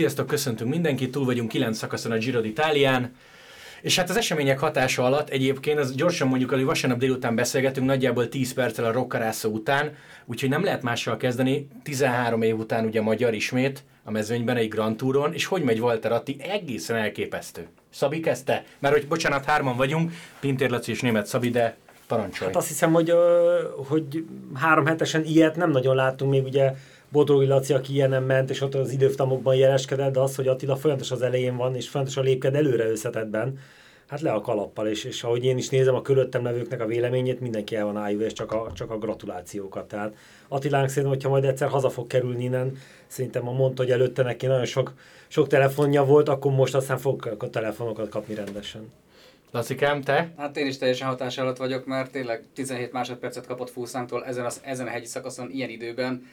Sziasztok, köszöntünk mindenkit, túl vagyunk 9 szakaszon a Giro d'Italián. És hát az események hatása alatt egyébként, az gyorsan mondjuk, hogy vasárnap délután beszélgetünk, nagyjából 10 perccel a Roccarászó után, úgyhogy nem lehet mással kezdeni, 13 év után ugye magyar ismét a mezőnyben egy Grand Touron, és hogy megy Valter Attila, egészen elképesztő. Szabi kezdte? Mert hogy bocsánat, hárman vagyunk, Pintér Laci és Németh Szabi, de parancsolj. Hát azt hiszem, hogy 3 hetesen ilyet nem nagyon láttunk még, ugye Bodrói Laci, aki ilyen nem ment, és ott az időfutamokban jeleskedett, de az, hogy Attila folyamatos az elején van, és folyamatosan lépked előre összetettben, hát le a kalappal, és ahogy én is nézem a körülöttem levőknek a véleményét, mindenki el van ájúva, és csak a gratulációkat. Tehát Attilánk szerintem, hogyha majd egyszer haza fog kerülni innen, szerintem mondta, hogy előtte neki nagyon sok telefonja volt, akkor most aztán fog a telefonokat kapni rendesen. Lacikám, te? Hát én is teljesen hatás alatt vagyok, mert tényleg 17 másodpercet kapott Fulszámtól ezen a hegyi szakaszon, ilyen időben.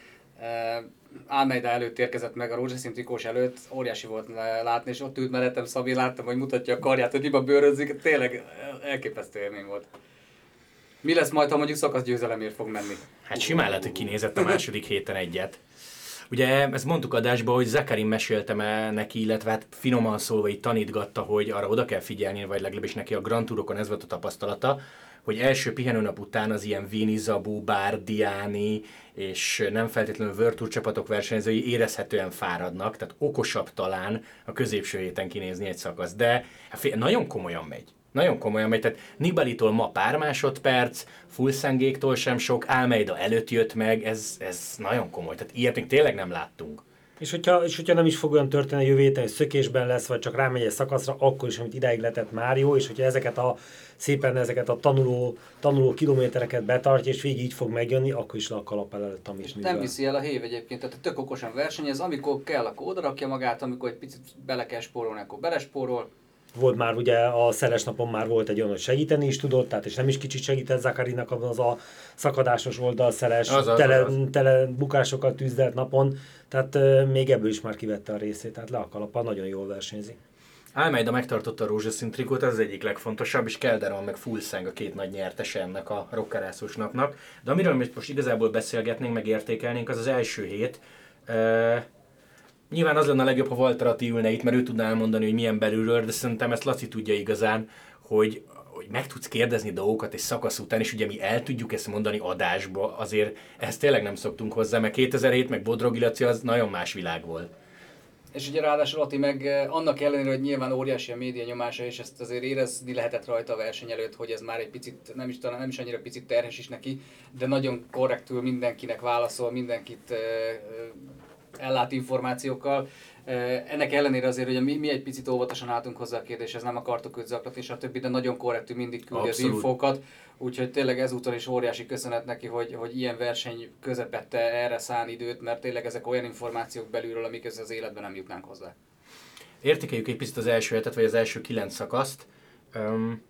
Almeida előtt érkezett meg, a rózsaszín trikós előtt, óriási volt látni, és ott ült mellettem Szabi, láttam, hogy mutatja a karját, hogy miben bőrözik, tényleg elképesztő élmény volt. Mi lesz majd, ha mondjuk szakaszgyőzelemért fog menni? Hát simán lehet, hogy kinézett a második héten egyet. Ugye ezt mondtuk adásban, hogy Zakarin meséltem neki, illetve hát finoman szólva így tanítgatta, hogy arra oda kell figyelni, vagy legalábbis neki a Grand Tourokon ez volt a tapasztalata, hogy első pihenőnap után az ilyen Vini, Zabu, Bardiani és nem feltétlenül Virtu csapatok versenyzői érezhetően fáradnak, tehát okosabb talán a középső héten kinézni egy szakasz, de nagyon komolyan megy. Nagyon komolyan megy, tehát Nibalitól ma pár másodperc, Fulszengéktól sem sok, Almeida előtt jött meg, ez nagyon komoly, tehát ilyet még tényleg nem láttunk. És hogyha nem is fog olyan történni a jövő héten, hogy szökésben lesz, vagy csak rámegy egy szakaszra, akkor is, amit idáig letett, már jó, és hogyha ezeket a tanuló kilométereket betartja, és végig így fog megjönni, akkor is le a kalap előtt, ami is művel. Nem viszi el a hév egyébként, tehát tök okosan versenyez, amikor kell, akkor odarakja magát, amikor egy picit bele kell spórolni, akkor belespórol. Volt már ugye a szeles napon már volt egy olyan, hogy segíteni is tudott, tehát és nem is kicsit segített Zakarinak abban az a szakadásos oldalszeles, tele bukásokkal tűzdelt napon, tehát még ebből is már kivette a részét, tehát le a kalappa, nagyon jól versenyzi. Almeida megtartotta a rózsaszín trikót, az egyik legfontosabb, és Kelderman meg Fulszeng a két nagy nyertese ennek a Roccarászós napnak, de amiről most igazából beszélgetnénk, meg értékelnénk, az az első hét. Nyilván az lenne a legjobb, ha Valter Attila ülne itt, mert ő tudná elmondani, hogy milyen belülről, de szerintem ezt Laci tudja igazán, hogy meg tudsz kérdezni dolgokat egy szakasz után, és ugye mi el tudjuk ezt mondani adásba, azért ezt tényleg nem szoktunk hozzá, mert 2007, meg Bodrogi Laci, az nagyon más világ volt. És ugye ráadásul Atti meg annak ellenére, hogy nyilván óriási a média nyomása, és ezt azért érezni lehetett rajta a verseny előtt, hogy ez már egy picit, nem is annyira picit terhes is neki, de nagyon korrektül mindenkinek válaszol, mindenkit ellát információkkal. Ennek ellenére azért, hogy mi egy picit óvatosan álltunk hozzá a kérdéshez, nem akartuk őt zaklatni, és a többi, de nagyon korrektű mindig küldi az infókat. Úgyhogy tényleg ezúton is óriási köszönet neki, hogy ilyen verseny közepette erre szán időt, mert tényleg ezek olyan információk belülről, amikhez az életben nem jutnánk hozzá. Értékeljük egy picit az első hetet, vagy az első 9 szakaszt.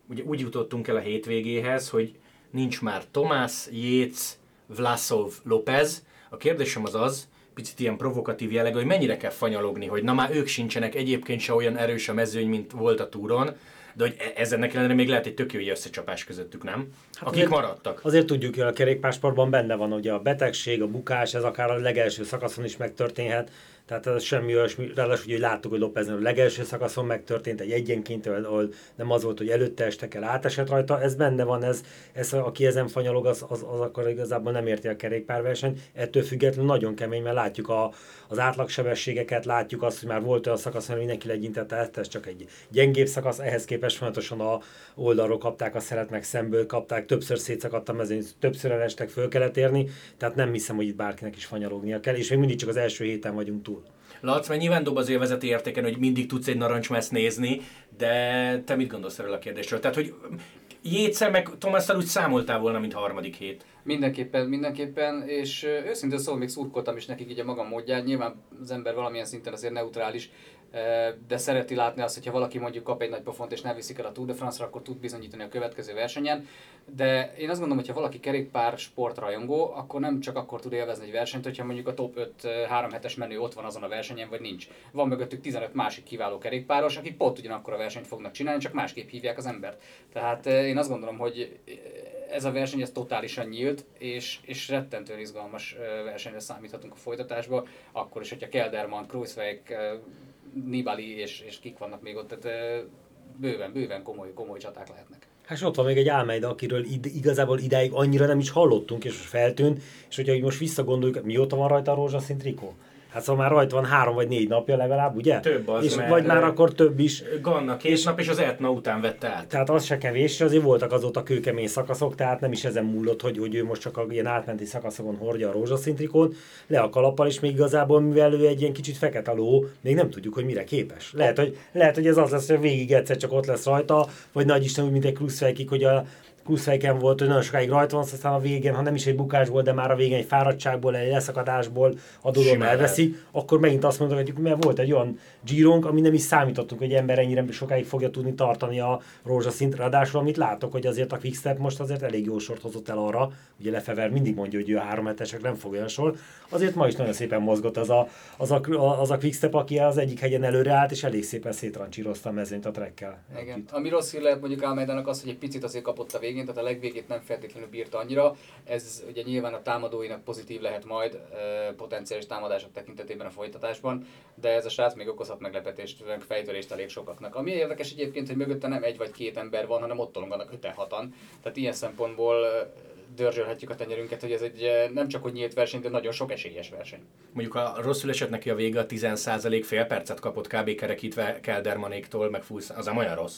Ugye úgy jutottunk el a hétvégéhez, hogy nincs már Tomás, Jéz, Vlasov, López. A kérdésem az, picit ilyen provokatív jelleg, hogy mennyire kell fanyalogni, hogy na már ők sincsenek, egyébként se olyan erős a mezőny, mint volt a túron, de hogy ennek ellenére még lehet egy tök jó összecsapás közöttük, nem? Hát akik maradtak. Azért tudjuk, hogy a kerékpársportban benne van ugye a betegség, a bukás, ez akár a legelső szakaszon is megtörténhet, tehát ez semmi olyasmi, ráadásul úgy láttuk, hogy Lópeznél a legelső szakaszon megtörtént egy egyenként, ahol nem az volt, hogy előtte este kell, átesett rajta, ez benne van, ez aki ezen fanyalog, az akkor igazából nem érti a kerékpárverseny, ettől függetlenül nagyon kemény, mert látjuk az átlagsebességeket, látjuk azt, hogy már volt olyan szakasz, hogy mindenki legyintette ezt, ez csak egy gyengébb szakasz, ehhez képest folyamatosan a oldalról kapták a szeret, meg szemből kapták, többször szétszakadtam, ezért többször elestek, föl kellett érni, tehát nem hiszem, hogy itt bárkinek is fanyalognia kell, és még mindig csak az első héten vagyunk túl. Laci, mert nyilván dob az élvezeti értéken, hogy mindig tudsz egy narancsmeszt nézni, de te mit gondolsz erről a kérdésről? Tehát, hogy Jézzel meg Tomásszal úgy számoltál volna, mint harmadik hét. Mindenképpen, és őszintén szóval még szurkoltam is nekik így a magam módján. Nyilván az ember valamilyen szinten azért neutrális, de szereti látni azt, hogyha valaki mondjuk kap egy nagy pofont és nem viszik el a Tour de France-ra, akkor tud bizonyítani a következő versenyen. De én azt gondolom, hogy ha valaki kerékpár sportrajongó, akkor nem csak akkor tud élvezni egy versenyt, hogyha mondjuk a top 5 3-7-es menő ott van azon a versenyen, vagy nincs. Van mögöttük 15 másik kiváló kerékpáros, akik pont ugyanakkor a versenyt fognak csinálni, csak másképp hívják az embert. Tehát én azt gondolom, hogy ez a verseny ez totálisan nyílt, és rettentően izgalmas versenyre számíthatunk a folytatásba, akkor is, hogyha Kelderman, Kruijswijk, Nibali és kik vannak még ott, tehát bőven komoly csaták lehetnek. Hát ott van még egy Almeida, akiről igazából idáig annyira nem is hallottunk, és feltűnt, és hogyha most visszagondoljuk, mióta van rajta a rózsaszín trikó? Hát szóval már rajta van 3 vagy 4 napja legalább, ugye? Több az, és vagy már akkor több is. Ganna 2 nap, és az Etna után vette át. Tehát az se kevés, és azért voltak azóta kőkemény szakaszok, tehát nem is ezen múlott, hogy ő most csak ilyen átmenti szakaszokon hordja a rózsaszintrikón, le a kalappal, és még igazából, mivel ő egy ilyen kicsit fekete ló, még nem tudjuk, hogy mire képes. Lehet, hogy ez az lesz, hogy végig egyszer csak ott lesz rajta, vagy nagy Isten úgy, mint egy Kruijswijkig, hogy a Kruijswijken volt, hogy nagyon sokáig rajta van, aztán a végén, ha nem is egy bukásból, de már a végén egy fáradtságból, egy leszakadásból a dolog elveszi, akkor megint azt mondom, hogy mert volt egy olyan Girónk, ami nem is számítottunk, hogy ember ennyire sokáig fogja tudni tartani a rózsaszint. Ráadásul, amit látok, hogy azért a Quick-Step most azért elég jó sort hozott el arra, ugye Lefever mindig mondja, hogy ő a 3 hetesekre nem fog olyan sor, azért ma is nagyon szépen mozgott az a Quick-Step, aki az egyik hegyen előre állt, és elég szépen szétrancsírozta a mezőnyt a trekkel. Ami rossz hír lehet mondjuk Almeidának az, hogy egy picit azért kapott a végén, tehát a legvégét nem feltétlenül bírta annyira. Ez ugye nyilván a támadóinak pozitív lehet majd potenciális támadások tekintetében a folytatásban, de ez a srác még okozhat meglepetést, fejtörést elég sokaknak. Ami érdekes egyébként, hogy mögötte nem 1 vagy 2 ember van, hanem ott tolonganak 5-6-an. Tehát ilyen szempontból dörzsölhetjük a tenyerünket, hogy ez egy nem csak hogy nyílt verseny, de nagyon sok esélyes verseny. Mondjuk a rosszul esett neki a vége, a 10% fél percet kapott kb. Kerekítve Keldermanéktól, meg Fulszeng, az nem olyan rossz.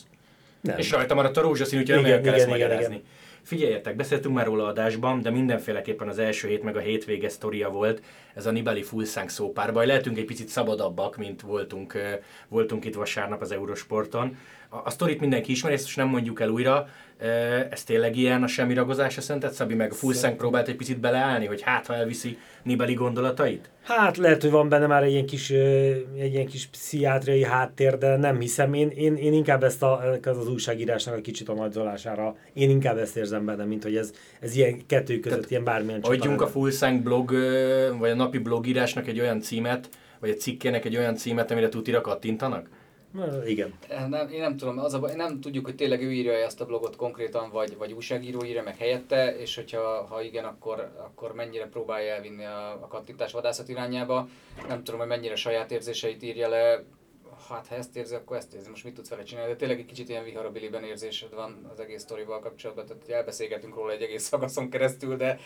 Nem. És rajta maradt a rózsaszín, úgyhogy nem kell ezt magyarázni. Figyeljetek, beszéltünk már róla adásban, de mindenféleképpen az első hét meg a hétvége sztoria volt, ez a Nibali-Fulszeng szópárbaj. Lehetünk egy picit szabadabbak, mint voltunk itt vasárnap az Eurosporton. A sztorit mindenki ismeri, ezt most nem mondjuk el újra, ez tényleg ilyen a semmi ragozás a Szentett Szabi, meg a Fulszeng próbált egy picit beleállni, hogy hát ha elviszi Nibali gondolatait? Hát lehet, hogy van benne már egy ilyen kis pszichiátriai háttér, de nem hiszem. Én inkább ezt az újságírásnak a kicsit a nagyzolására, én inkább ezt érzem benne, mint hogy ez ilyen kettő között, tehát ilyen bármilyen csata. Adjunk a Fulszeng blog, vagy a napi blogírásnak egy olyan címet, vagy a cikkének egy olyan címet, amire tutira kattintanak? Na, igen. Én nem tudom, nem tudjuk, hogy tényleg ő írja ezt a blogot konkrétan, vagy újságíró írja meg helyette, és hogyha igen, akkor mennyire próbálja elvinni a kattintás vadászat irányába. Nem tudom, hogy mennyire saját érzéseit írja le. Hát ha ezt érzi, akkor ezt érzi. Most mit tudsz vele csinálni? De tényleg egy kicsit ilyen viharabiliben érzésed van az egész sztorival kapcsolatban. Tehát elbeszélgetünk róla egy egész szakaszon keresztül, de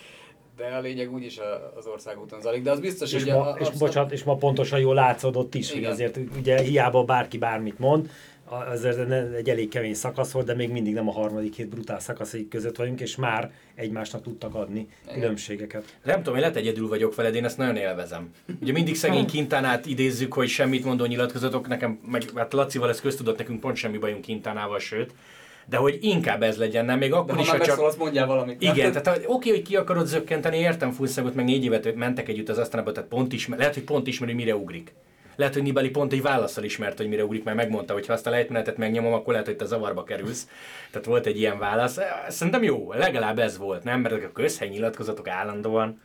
a lényeg úgyis az országúton zajlik, de az biztos, és hogy... És ma pontosan jól látszódott is, igen. Hogy azért ugye hiába bárki bármit mond, azért egy elég kemény szakasz volt, de még mindig nem a 3. hét brutál szakaszai között vagyunk, és már egymásnak tudtak adni különbségeket. Nem tudom, én lehet egyedül vagyok veled, én ezt nagyon élvezem. Ugye mindig szegény Quintanát idézzük, hogy semmit mondó nyilatkozatok, nekem, meg hát Lacival ez köztudott, nekünk pont semmi bajunk Quintanával, sőt. De hogy inkább ez legyen, nem? Még akkor de is, ha csak... Azt mondjál valamit. Igen, tehát oké, hogy ki akarod zökkenteni, értem Fulszengot, meg 4 évet mentek együtt az Asztrába, tehát lehet, hogy pont ismeri, mire ugrik. Lehet, hogy Nibali pont egy válaszsal ismert, hogy mire ugrik, mert megmondta, hogy ha azt a lejtmenetet megnyomom, akkor lehet, hogy te zavarba kerülsz. Tehát volt egy ilyen válasz. Szerintem jó, legalább ez volt, nem? Mert a közhely nyilatkozatok állandóan...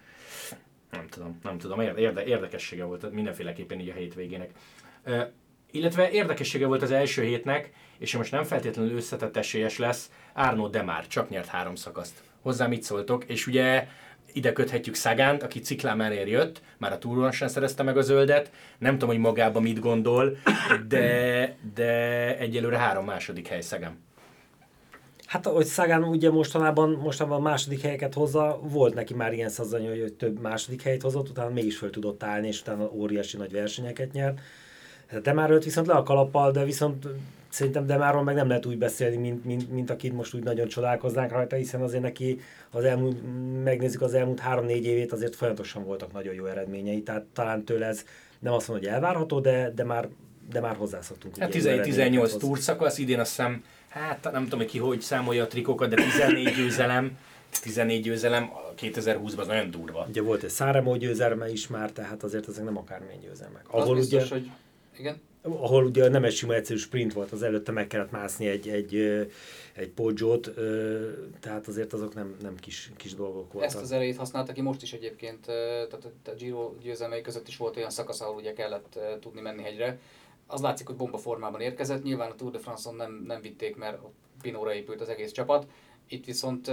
Nem tudom, érdekessége volt mindenféleképpen így a hétvégének. Illetve érdekessége volt az első hétnek, és most nem feltétlenül összetett esélyes lesz, Arnaud Démare csak nyert 3 szakaszt. Hozzá mit szóltok? És ugye ide köthetjük Sagant, aki Ciclám elér jött, már a túron sem szerezte meg a zöldet, nem tudom, hogy magába mit gondol, de egyelőre 3. második hely Sagan. Hát, hogy Sagan ugye mostanában második helyeket hozza, volt neki már ilyen szazzanya, hogy több második helyet hozott, utána mégis föl tudott állni, és utána óriási nagy versenyeket nyert. Démare őt viszont le a kalappal, de viszont szerintem Démareról meg nem lehet úgy beszélni, mint akit most úgy nagyon csodálkoznánk rajta, hiszen azért neki megnézzük az elmúlt 3-4 évét, azért folyamatosan voltak nagyon jó eredményei, tehát talán tőle ez nem azt mondom, hogy elvárható, de már hozzászoktunk. Hát 17-18 túrszakasz, idén azt hiszem, hát nem tudom, hogy számolja a trikókat, de 14 győzelem 2020-ban az nagyon durva. Ugye volt egy Sáramo győzelme is már, tehát azért ezek nem akármilyen győzelmek. Ahol az biztos, ugye, hogy... Igen. Ahol ugye nem egy sima egyszerű sprint volt, az előtte meg kellett mászni egy Poggiót, tehát azért azok nem kis dolgok voltak. Ezt az elejét használta ki most is egyébként, tehát a Giro győzelmei között is volt olyan szakasz, ahol ugye kellett tudni menni hegyre. Az látszik, hogy bomba formában érkezett, nyilván a Tour de France-on nem vitték, mert Pinóra épült az egész csapat. Itt viszont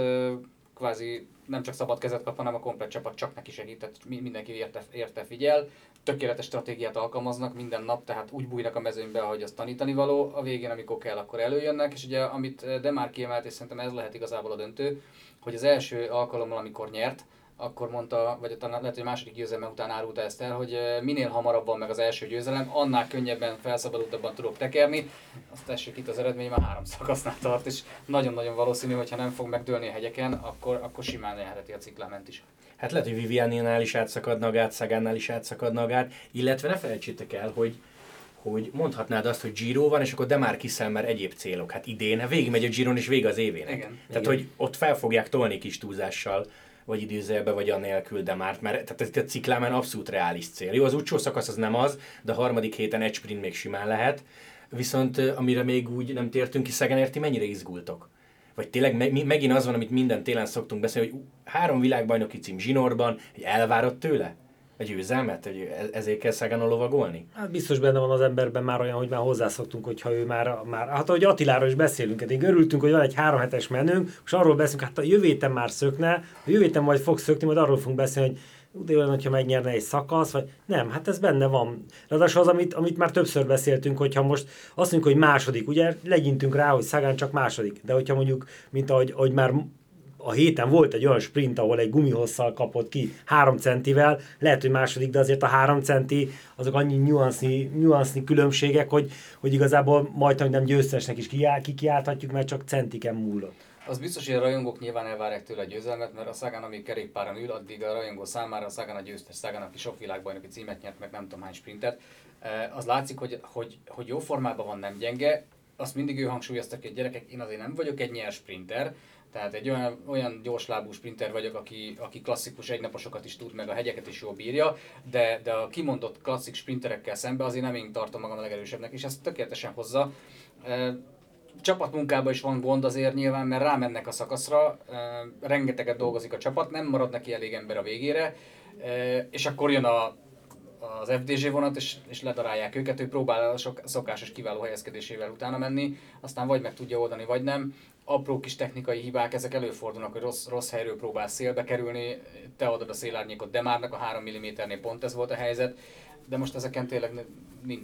kvázi nem csak szabad kezet kap, hanem a komplet csapat csak neki segít, tehát mindenki érte figyel. Tökéletes stratégiát alkalmaznak minden nap, tehát úgy bújnak a mezőnybe, ahogy az tanítani való. A végén, amikor kell, akkor előjönnek, és ugye amit Démare kiemelt, és szerintem ez lehet igazából a döntő, hogy az első alkalommal, amikor nyert, akkor mondta, vagy talán lehet, hogy a második győzelme után árulta ezt el, hogy minél hamarabb van meg az első győzelem, annál könnyebben, felszabadultabban tudok tekerni. Azt tessék, itt az eredmény már 3 szakasznál tart, és nagyon-nagyon valószínű, hogy ha nem fog megdőlni a hegyeken, akkor simán elhetheti a Cicláment is. Hát lehet, hogy Viviani-nál is átszakadna a gát, Sagannál is átszakadna a gát, illetve ne felejtsétek el, hogy mondhatnád azt, hogy Giro van, és akkor Démare kiszáll már egyéb célok. Hát idén végigmegy a Giron, és vége az évének. Igen. Tehát, hogy ott fel fogják tolni kis túlzással, vagy idézőjelbe, vagy anélkül Démare, mert tehát a Ciclámen abszolút reális cél. Jó, az útsó szakasz az nem az, de a harmadik héten egy sprint még simán lehet, viszont amire még úgy nem tértünk ki, Saganért, ti mennyire izgultok? Vagy tényleg megint az van, amit minden télen szoktunk beszélni, hogy 3 világbajnoki cím zsinórban, hogy elvárod tőle? Egy győzelmet? Hogy ezért kell Saganon lovagolni? Hát biztos benne van az emberben már olyan, hogy már hozzászoktunk, hogyha ő már hát ahogy Attiláról is beszélünk, eddig örültünk, hogy van egy 3 hetes menünk, és arról beszélünk, hát a jövő héten már szökne, a jövő héten majd fog szökni, majd arról fogunk beszélni, hogy de olyan, hogyha megnyerne egy szakasz, vagy nem, hát ez benne van. Ráadásul az, amit már többször beszéltünk, hogyha most azt mondjuk, hogy második, ugye legyintünk rá, hogy Sagan csak második, de hogyha mondjuk, mint ahogy már a héten volt egy olyan sprint, ahol egy gumihosszal kapott ki 3 centivel, lehet, hogy második, de azért a 3 centi azok annyi nyuansznyi különbségek, hogy igazából majdnem nem győztesnek is kikiálthatjuk, mert csak centiken múlott. Az biztos, hogy a rajongók nyilván elvárják tőle a győzelmet, mert a Sagan, ami kerékpáron ül, addig a rajongó számára a Sagan a győztes, Sagan, aki sok világbajnoki címet nyert, meg nem tudom hány sprintet. Az látszik, hogy jó formában van, nem gyenge. Azt mindig ő hangsúlyozta, hogy gyerekek, én azért nem vagyok egy nyers sprinter, tehát egy olyan gyorslábú sprinter vagyok, aki klasszikus egynaposokat is tud, meg a hegyeket is jól bírja, de a kimondott klasszik sprinterekkel szemben azért nem én tartom magam a legerősebbnek, és ezt tökéletesen hozza. Csapatmunkában is van gond azért nyilván, mert rámennek a szakaszra, rengeteget dolgozik a csapat, nem marad neki elég ember a végére, és akkor jön az FDJ vonat, és ledarálják őket, ő próbál a szokásos kiváló helyezkedésével utána menni, aztán vagy meg tudja oldani, vagy nem. Apró kis technikai hibák, ezek előfordulnak, hogy rossz helyről próbál szélbe kerülni, te adod a szélárnyékot Démare-nak, a 3 mm-nél pont ez volt a helyzet, de most ezeken tényleg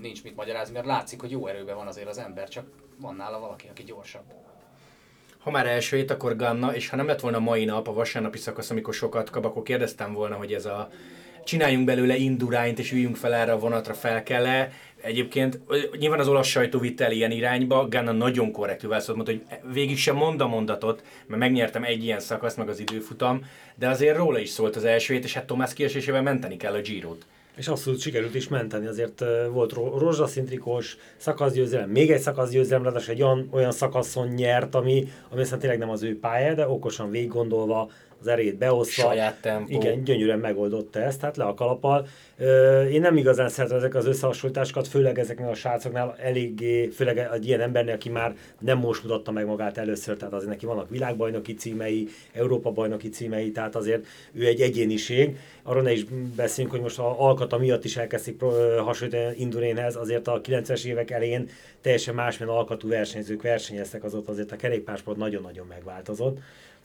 nincs mit magyarázni, mert látszik, hogy jó erőben van azért az ember, csak van nála valaki, aki gyorsabb. Ha már első hét, akkor Ganna, és ha nem lett volna mai nap, a vasárnapi szakasz, amikor sokat kap, akkor kérdeztem volna, hogy ez a csináljunk belőle Induráint, és üljünk fel erre a vonatra, fel kell-e. Egyébként nyilván az olasz sajtó vitte el ilyen irányba, Ganna nagyon korrektül válaszolt, mondta, hogy végig sem mond a mondatot, mert megnyertem egy ilyen szakaszt, meg az időfutam, de azért róla is szólt az első hét, és hát Tomás kiesésével menteni kell a Girot. És abszolút sikerült is menteni, azért volt rózsaszintrikós szakaszgyőzelem, még egy szakaszgyőzelem, ráadásul egy olyan szakaszon nyert, ami aztán tényleg nem az ő pálya, de okosan végiggondolva, az erejét beosztva, saját tempó. Igen, gyönyörűen megoldotta ezt, tehát le a kalappal. Én nem igazán szeretem ezek az összehasonlításokat, főleg ezeknél a srácoknál eléggé, főleg egy ilyen embernél, aki már nem most mutatta meg magát először, tehát azért neki vannak világbajnoki címei, Európa-bajnoki címei, tehát azért ő egy egyéniség. Arra ne is beszéljünk, hogy most alkata miatt is elkezdik hasonlítani Indurénhez, azért a 90-es évek elején teljesen másmilyen alkatú versenyzők versenyeztek, azóta azért a kerékpársport nagyon-nagyon megváltozott.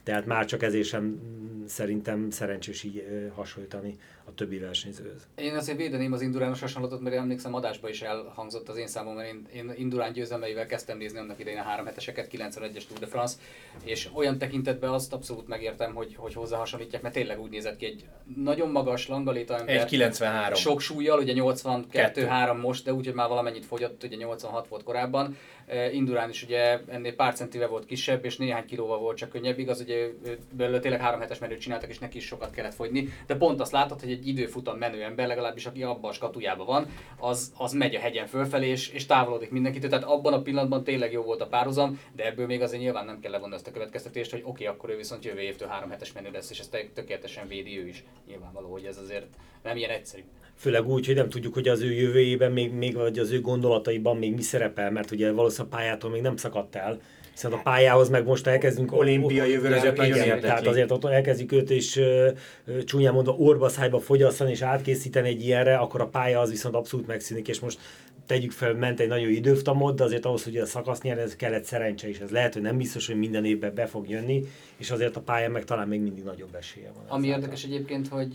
Tehát már csak ezért sem szerintem szerencsés így hasonlítani a többi versenyzőhöz. Én azért védeném az Indurános hasonlatot, mert emlékszem adásban is elhangzott az én számomra, én Indurán győzelmeivel kezdtem nézni annak idején a 3 heteseket, 91-es Tour de France, és olyan tekintetben azt abszolút megértem, hogy hozzáhasonlítják, mert tényleg úgy nézett ki egy nagyon magas langaléta ember. Egy 93. Sok súlyjal, ugye 82-3 most, de úgy, hogy már valamennyit fogyott, ugye 86 volt korábban. Indurán is ugye ennél pár centivel volt kisebb, és néhány kilóval volt csak könnyebb, igaz, ugye belőle tényleg 3 hetes menőt csináltak, és neki is sokat kellett fogyni, de pont azt látod, hogy egy időfutam menő ember, legalábbis aki abban a skatujában van, az megy a hegyen fölfelé, és távolodik mindenkitől, tehát abban a pillanatban tényleg jó volt a párhuzam, de ebből még azért nyilván nem kell levonni ezt a következtetést, hogy oké, akkor ő viszont jövő évtől 3 hetes menő lesz, és ezt tökéletesen védi ő is. Nyilvánvaló, hogy ez azért nem ilyen egyszerű. Főleg úgy, hogy nem tudjuk, hogy az ő jövőjében még vagy az ő gondolataiban még mi szerepel, mert ugye valószínűleg pályától még nem szakadt el. Szóval a pályához meg most elkezdünk olimpia jövőre, tehát azért ott elkezdjük őt és csúnyán mondva orba szájba fogyasztani és átkészíteni egy ilyenre, akkor a pálya az viszont abszolút megszűnik, és most tegyük fel, ment egy nagyon időfutamot, de azért ahhoz, hogy a szakasz nyer, ez kellett szerencse is. Ez lehet, hogy nem biztos, hogy minden évben be fog jönni, és azért a pályán meg talán még mindig nagyobb esélye van. Ami érdekes egyébként, hogy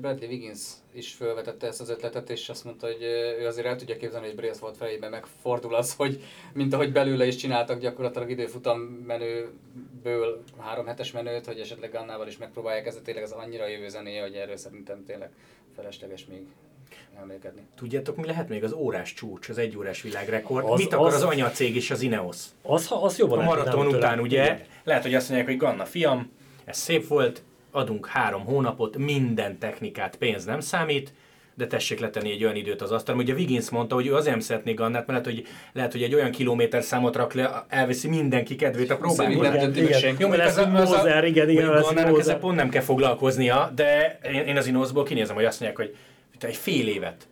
Bradley Wiggins is felvetette ezt az ötletet, és azt mondta, hogy ő azért el tudja képzelni, hogy Brace volt fejében megfordul az, hogy mint ahogy belőle is csináltak gyakorlatilag időfutam menőből 3 hetes menőt, hogy esetleg Gannával is megpróbálják, ez tényleg az annyira jövő zenéje, hogy erről szerintem tényleg felesleges még emlékedni. Tudjátok, mi lehet még az órás csúcs, az egyórás világrekord? Mit akar az anyacég és az Ineos? Az jobban a maraton után ugye, lehet, hogy azt mondják, hogy Ganna fiam, ez szép volt, adunk 3 hónapot, minden technikát, pénz nem számít, de tessék letenni egy olyan időt az asztalon. Ugye Wiggins mondta, hogy ő azért nem szeretné Gannát, mert lehet, hogy egy olyan kilométerszámot rak le, elveszi mindenki kedvét a próbából. Jó, mert Gannának ezzel pont nem kell foglalkoznia, de én az Ineosból kinézem, hogy azt mondják, hogy egy fél évet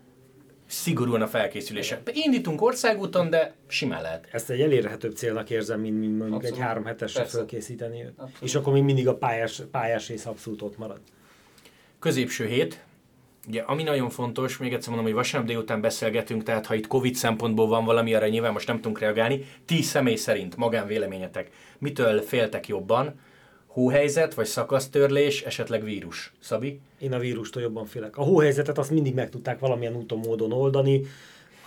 szigorúan a felkészülése. Indítunk országúton, de simán lehet. Ezt egy elérhetőbb célnak érzem, mint mondjuk egy 3 hetesre felkészíteni őt. Abszolút. És akkor még mindig a pályás rész abszolút ott marad. Középső hét. Ugye, ami nagyon fontos, még egyszer mondom, hogy vasárnap délután beszélgetünk, tehát ha itt Covid szempontból van valami, arra nyilván most nem tudunk reagálni. 10 személy szerint, magánvéleményetek, mitől féltek jobban? Hóhelyzet, vagy szakasztörlés, esetleg vírus? Szabi? Én a vírustól jobban félek. A hóhelyzetet azt mindig meg tudták valamilyen úton, módon oldani.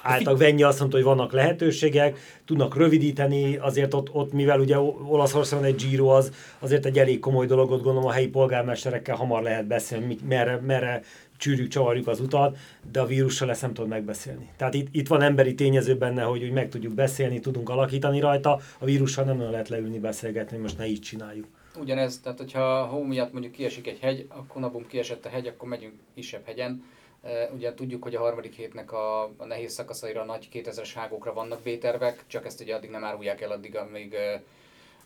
Álltak venni, azt mondta, hogy vannak lehetőségek, tudnak rövidíteni, azért ott mivel ugye Olaszországon egy Giro az, azért egy elég komoly dologot, gondolom a helyi polgármesterekkel hamar lehet beszélni, merre csűrjük, csavarjuk az utat, de a vírussal ezt nem tudod megbeszélni. Tehát itt van emberi tényező benne, hogy meg tudjuk beszélni, tudunk alakítani rajta, a vírussal nem lehet leülni, beszélgetni, most ne így csináljuk. Ugyanez, tehát hogyha a hó miatt mondjuk kiesik egy hegy, akkor napom kiesett a hegy, akkor megyünk kisebb hegyen. Ugye tudjuk, hogy a harmadik hétnek a nehéz szakaszaira a nagy 2000-es hágókra vannak B-tervek, csak ezt ugye addig nem árulják el, addig,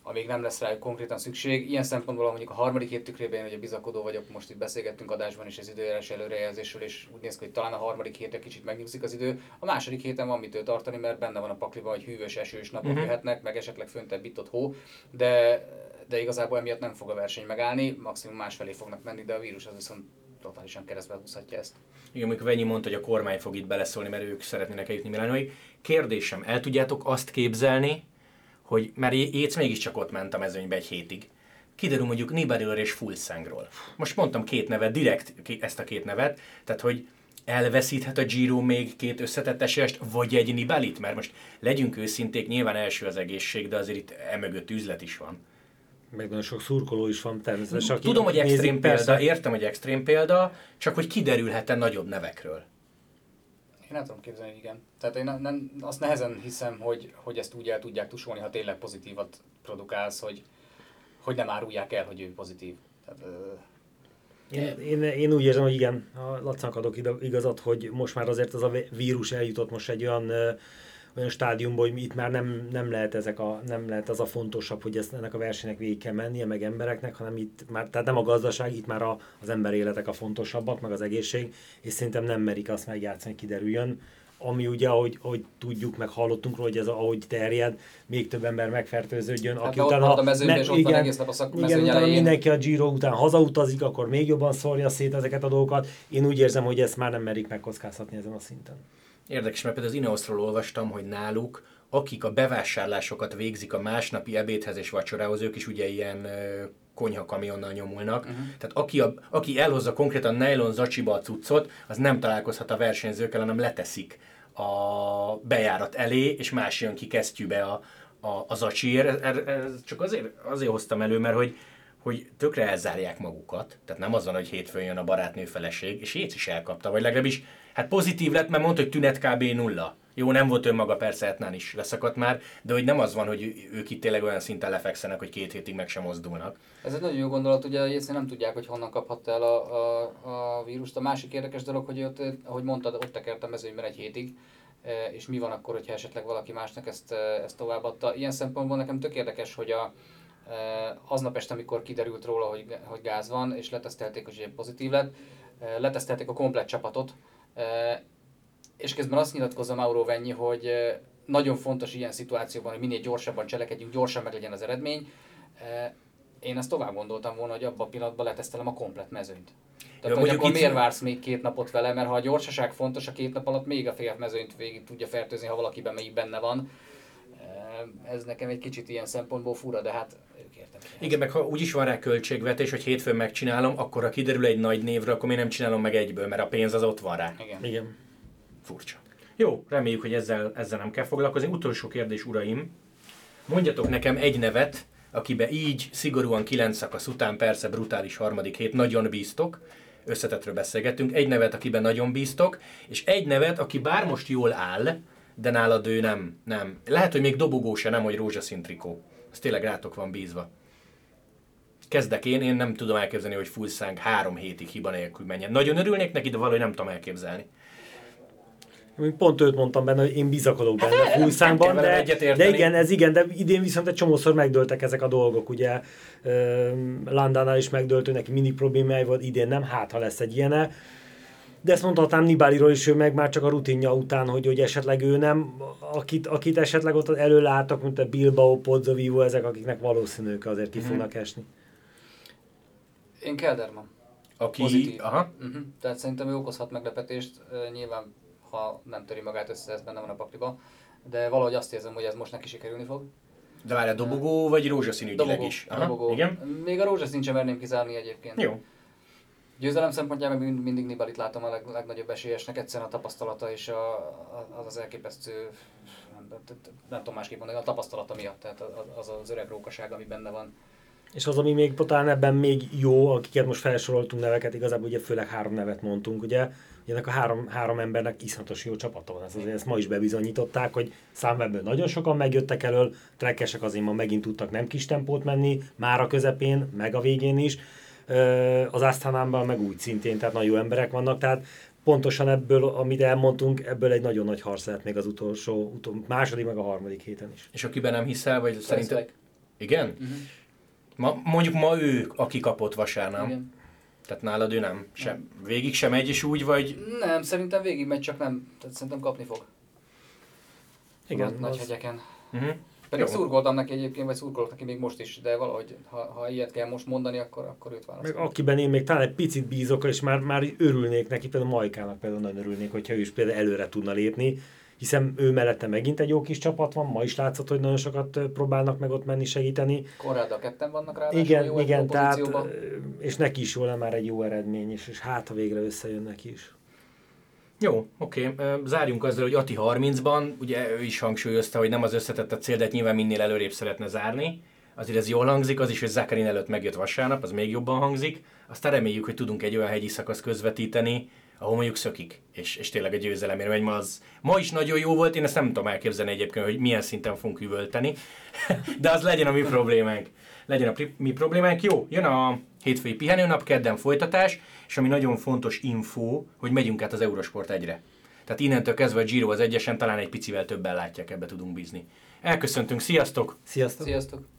amíg nem lesz rájuk konkrétan szükség. Ilyen szempontból mondjuk a harmadik hét tükrében ugye bizakodó vagyok, most itt beszélgettünk adásban is az időjárás előrejelzésről, és úgy néz ki, hogy talán a harmadik hétre kicsit megnyugszik az idő. A második héten van mitől tartani, mert benne van a pakliba, hogy hűvös, esős napok jöhetnek, meg esetleg föntebb itt-ott hó, de igazából emiatt nem fog a verseny megállni, maximum másfelé fognak menni, de a vírus az viszont totálisan keresztbe húzhatja ezt. Igen, amikor Venyi mondta, hogy a kormány fog itt beleszólni, mert ők szeretnének eljutni Milánóig. Kérdésem, el tudjátok azt képzelni, hogy mert Jéz mégiscsak ott ment a mezőnybe egy hétig. Kiderül mondjuk Nibaliról és Fulszengről. Most mondtam 2 nevet, direkt ezt a 2 nevet, tehát hogy elveszíthet a Giro még 2 összetett esélyest, vagy egy Nibalit? Mert most legyünk őszinték, nyilván első az egészség, de azért itt emögött üzlet is van. Meg nagyon sok szurkoló is van természetesen. Tudom, hogy extrém példa, értem, hogy extrém példa, csak hogy kiderülhet-e nagyobb nevekről. Én nem tudom képzelni, hogy igen. Tehát én nem, azt nehezen hiszem, hogy ezt úgy el tudják tusolni, ha tényleg pozitívat produkálsz, hogy nem árulják el, hogy ő pozitív. Tehát, én úgy érzem, hogy igen, a Lacinak adok igazat, hogy most már azért az a vírus eljutott most egy olyan stádiumban, hogy itt már nem lehet nem lehet az a fontosabb, hogy ennek a versenynek végig kell mennie, meg embereknek, hanem itt már, tehát nem a gazdaság, itt már az ember életek a fontosabbak, meg az egészség, és szerintem nem merik azt megjátszani, hogy kiderüljön. Ami ugye, ahogy tudjuk, meg hallottunk róla, hogy ez ahogy terjed, még több ember megfertőződjön. Hát aki utána a mezőnyben, és ott van egész nap a szakmezőny elején. Mindenki a Giro után hazautazik, akkor még jobban szórja szét ezeket a dolgokat. Én úgy érzem, hogy ezt már nem merik megkockáztatni ezen a szinten. Érdekes, mert például az Ineosról olvastam, hogy náluk, akik a bevásárlásokat végzik a másnapi ebédhez és vacsorához, ők is ugye ilyen konyhakamionnal nyomulnak. Uh-huh. Tehát aki elhozza konkrétan nylon zacsiba a cuccot, az nem találkozhat a versenyzőkkel, hanem leteszik a bejárat elé, és más jön ki kesztyűbe a zacsiért. Csak azért hoztam elő, mert hogy tökre elzárják magukat, tehát nem azon, hogy hétfőn jön a barátnő feleség, és Jéz is elkapta, vagy legalábbis hát pozitív lett, mert mondta, hogy tünet kb. 0. Jó, nem volt önmaga, persze Etnán is leszakadt már, de hogy nem az van, hogy ők itt tényleg olyan szinten lefekszenek, hogy 2 hétig meg sem mozdulnak. Ez egy nagyon jó gondolat, ugye Jéz nem tudják, hogy honnan kaphatta el a vírust. A másik érdekes dolog, hogy ott, ahogy mondtad, ott tekert a mezőnyben egy hétig, és mi van akkor, hogyha esetleg valaki másnak ezt továbbadta. Ilyen szempontból nekem tök érdekes, hogy aznap este, amikor kiderült róla, hogy gáz van, és letesztelték, hogy pozitív lett, letesztelték a komplett csapatot, és közben azt nyilatkozza Mauro Venyi, hogy nagyon fontos ilyen szituációban, hogy minél gyorsabban cselekedjünk, gyorsan meglegyen az eredmény. Én ezt tovább gondoltam volna, hogy abban a pillanatban letesztelem a komplett mezőnyt. Tehát mondjuk akkor miért vársz még két napot vele, mert ha a gyorsaság fontos, a két nap alatt még a félmezőnyt végig tudja fertőzni, ha valakiben még benne van. Ez nekem egy kicsit ilyen szempontból fura, de hát ők értek. Igen, meg ha úgyis van rá költségvetés, hogy hétfőn megcsinálom, akkor ha kiderül egy nagy névre, akkor én nem csinálom meg egyből, mert a pénz az ott van rá. Igen. Igen. Furcsa. Jó, reméljük, hogy ezzel nem kell foglalkozni. Utolsó kérdés, uraim. Mondjatok nekem egy nevet, akibe így szigorúan 9 szakasz után, persze brutális harmadik hét, nagyon bíztok, összetettről beszélgettünk, egy nevet, akiben nagyon bíztok, és egy nevet, aki bár most jól áll, de nálad ő nem. Lehet, hogy még dobogó se nem, hogy rózsaszín trikó. Ez tényleg rátok van bízva. Kezdek én nem tudom elképzelni, hogy Fulszeng 3 hétig hiba nélkül menjen. Nagyon örülnék neki, de valahogy nem tudom elképzelni. Pont őt mondtam benne, hogy én bizakodok benne a Fulszengban, de igen, de idén viszont egy csomószor megdőltek ezek a dolgok, ugye Landánál is megdőlt, ő neki mindig problémái volt, idén nem, hát ha lesz egy ilyene. De ezt mondhatnám Nibaliról is, ő meg már csak a rutinja után, hogy esetleg ő nem, akit esetleg ott előálltak, mint a Bilbao, Pozzovivo, ezek, akiknek valószínűleg azért ki fognak esni. Én Kelderman. Aki pozitív. Aha. Uh-huh. Tehát szerintem ő okozhat meglepetést, nyilván ha nem töri magát össze, ez benne van a pakliba, de valahogy azt érzem, hogy ez most neki sikerülni fog. De várj, dobogó vagy rózsaszín ügyileg is? Aha. Dobogó. Igen? Még a rózsaszín sem merném kizárni egyébként. Jó. Győzelem szempontjából mindig Nibalit látom a legnagyobb esélyesnek, egyszerűen a tapasztalata és az elképesztő, nem tudom másképp mondani, a tapasztalata miatt, tehát az öreg rókaság, ami benne van. És az, ami még talán ebben még jó, akiket most felsoroltunk neveket, igazából ugye főleg 3 nevet mondtunk, ugye ennek a 3 embernek iszonyatos jó csapata van, ezt ma is bebizonyították, hogy számvebből nagyon sokan megjöttek elől, trekkesek azért ma megint tudtak nem kis tempót menni, már a közepén, meg a végén is, az Asztánában meg úgy szintén, tehát nagyon jó emberek vannak, tehát pontosan ebből, amit elmondtunk, ebből egy nagyon nagy harc lehet még az második meg a harmadik héten is. És akiben nem hiszel, vagy szerintem... Igen? Uh-huh. Mondjuk ma ő, aki kapott vasárnap. Igen. Tehát nálad ő nem? Sem. Végig sem megy, és úgy vagy? Nem, szerintem végig megy, csak nem. Tehát szerintem kapni fog. Igen. Nagy hegyeken. Uh-huh. Pedig jó. Szurkoltam neki egyébként, vagy szurkolok neki még most is, de valahogy, ha ilyet kell most mondani, akkor őt választom. Akiben én még talán egy picit bízok, és már örülnék neki, például Majkának például nagyon örülnék, hogyha ő is például előre tudna lépni, hiszen ő mellette megint egy jó kis csapat van, ma is látszott, hogy nagyon sokat próbálnak meg ott menni, segíteni. Korrádra ketten vannak rá, igen, tehát, és neki is jól már egy jó eredmény, és hát ha végre összejön neki is. Jó, oké. Zárjunk azzal, hogy Ati 30-ban, ugye ő is hangsúlyozta, hogy nem az összetett a cél, de nyilván minél előrébb szeretne zárni. Azért ez jól hangzik, az is, hogy Zakarin előtt megjött vasárnap, az még jobban hangzik. Aztán reméljük, hogy tudunk egy olyan hegyi szakaszt közvetíteni, ahol mondjuk szökik, és tényleg a győzelemért megy. Ma is nagyon jó volt, én ezt nem tudom elképzelni egyébként, hogy milyen szinten fogunk üvölteni, de az legyen a mi problémánk. Legyen a mi problémánk. Jó, jön a hétfői pihenőnap, kedden folytatás, és ami nagyon fontos info, hogy megyünk át az Eurosport 1-re. Tehát innentől kezdve a Giro az egyesen, talán egy picivel többen látják, ebbe tudunk bízni. Elköszöntünk, sziasztok! Sziasztok! Sziasztok.